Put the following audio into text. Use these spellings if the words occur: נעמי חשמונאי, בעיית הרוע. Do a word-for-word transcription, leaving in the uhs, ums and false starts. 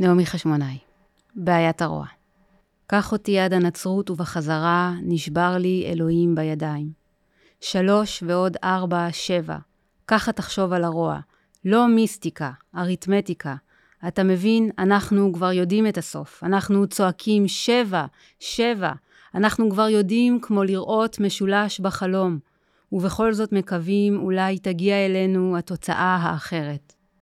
נעמי חשמונאי, בעיית הרוע. קח אותי עד הנצרות ובחזרה נשבר לי אלוהים בידיים. שלוש ועוד ארבע, שבע. ככה תחשוב על הרוע. לא מיסטיקה, אריתמטיקה. אתה מבין, אנחנו כבר יודעים את הסוף. אנחנו צועקים שבע, שבע. אנחנו כבר יודעים כמו לראות משולש בחלום. ובכל זאת מקווים אולי תגיע אלינו התוצאה האחרת.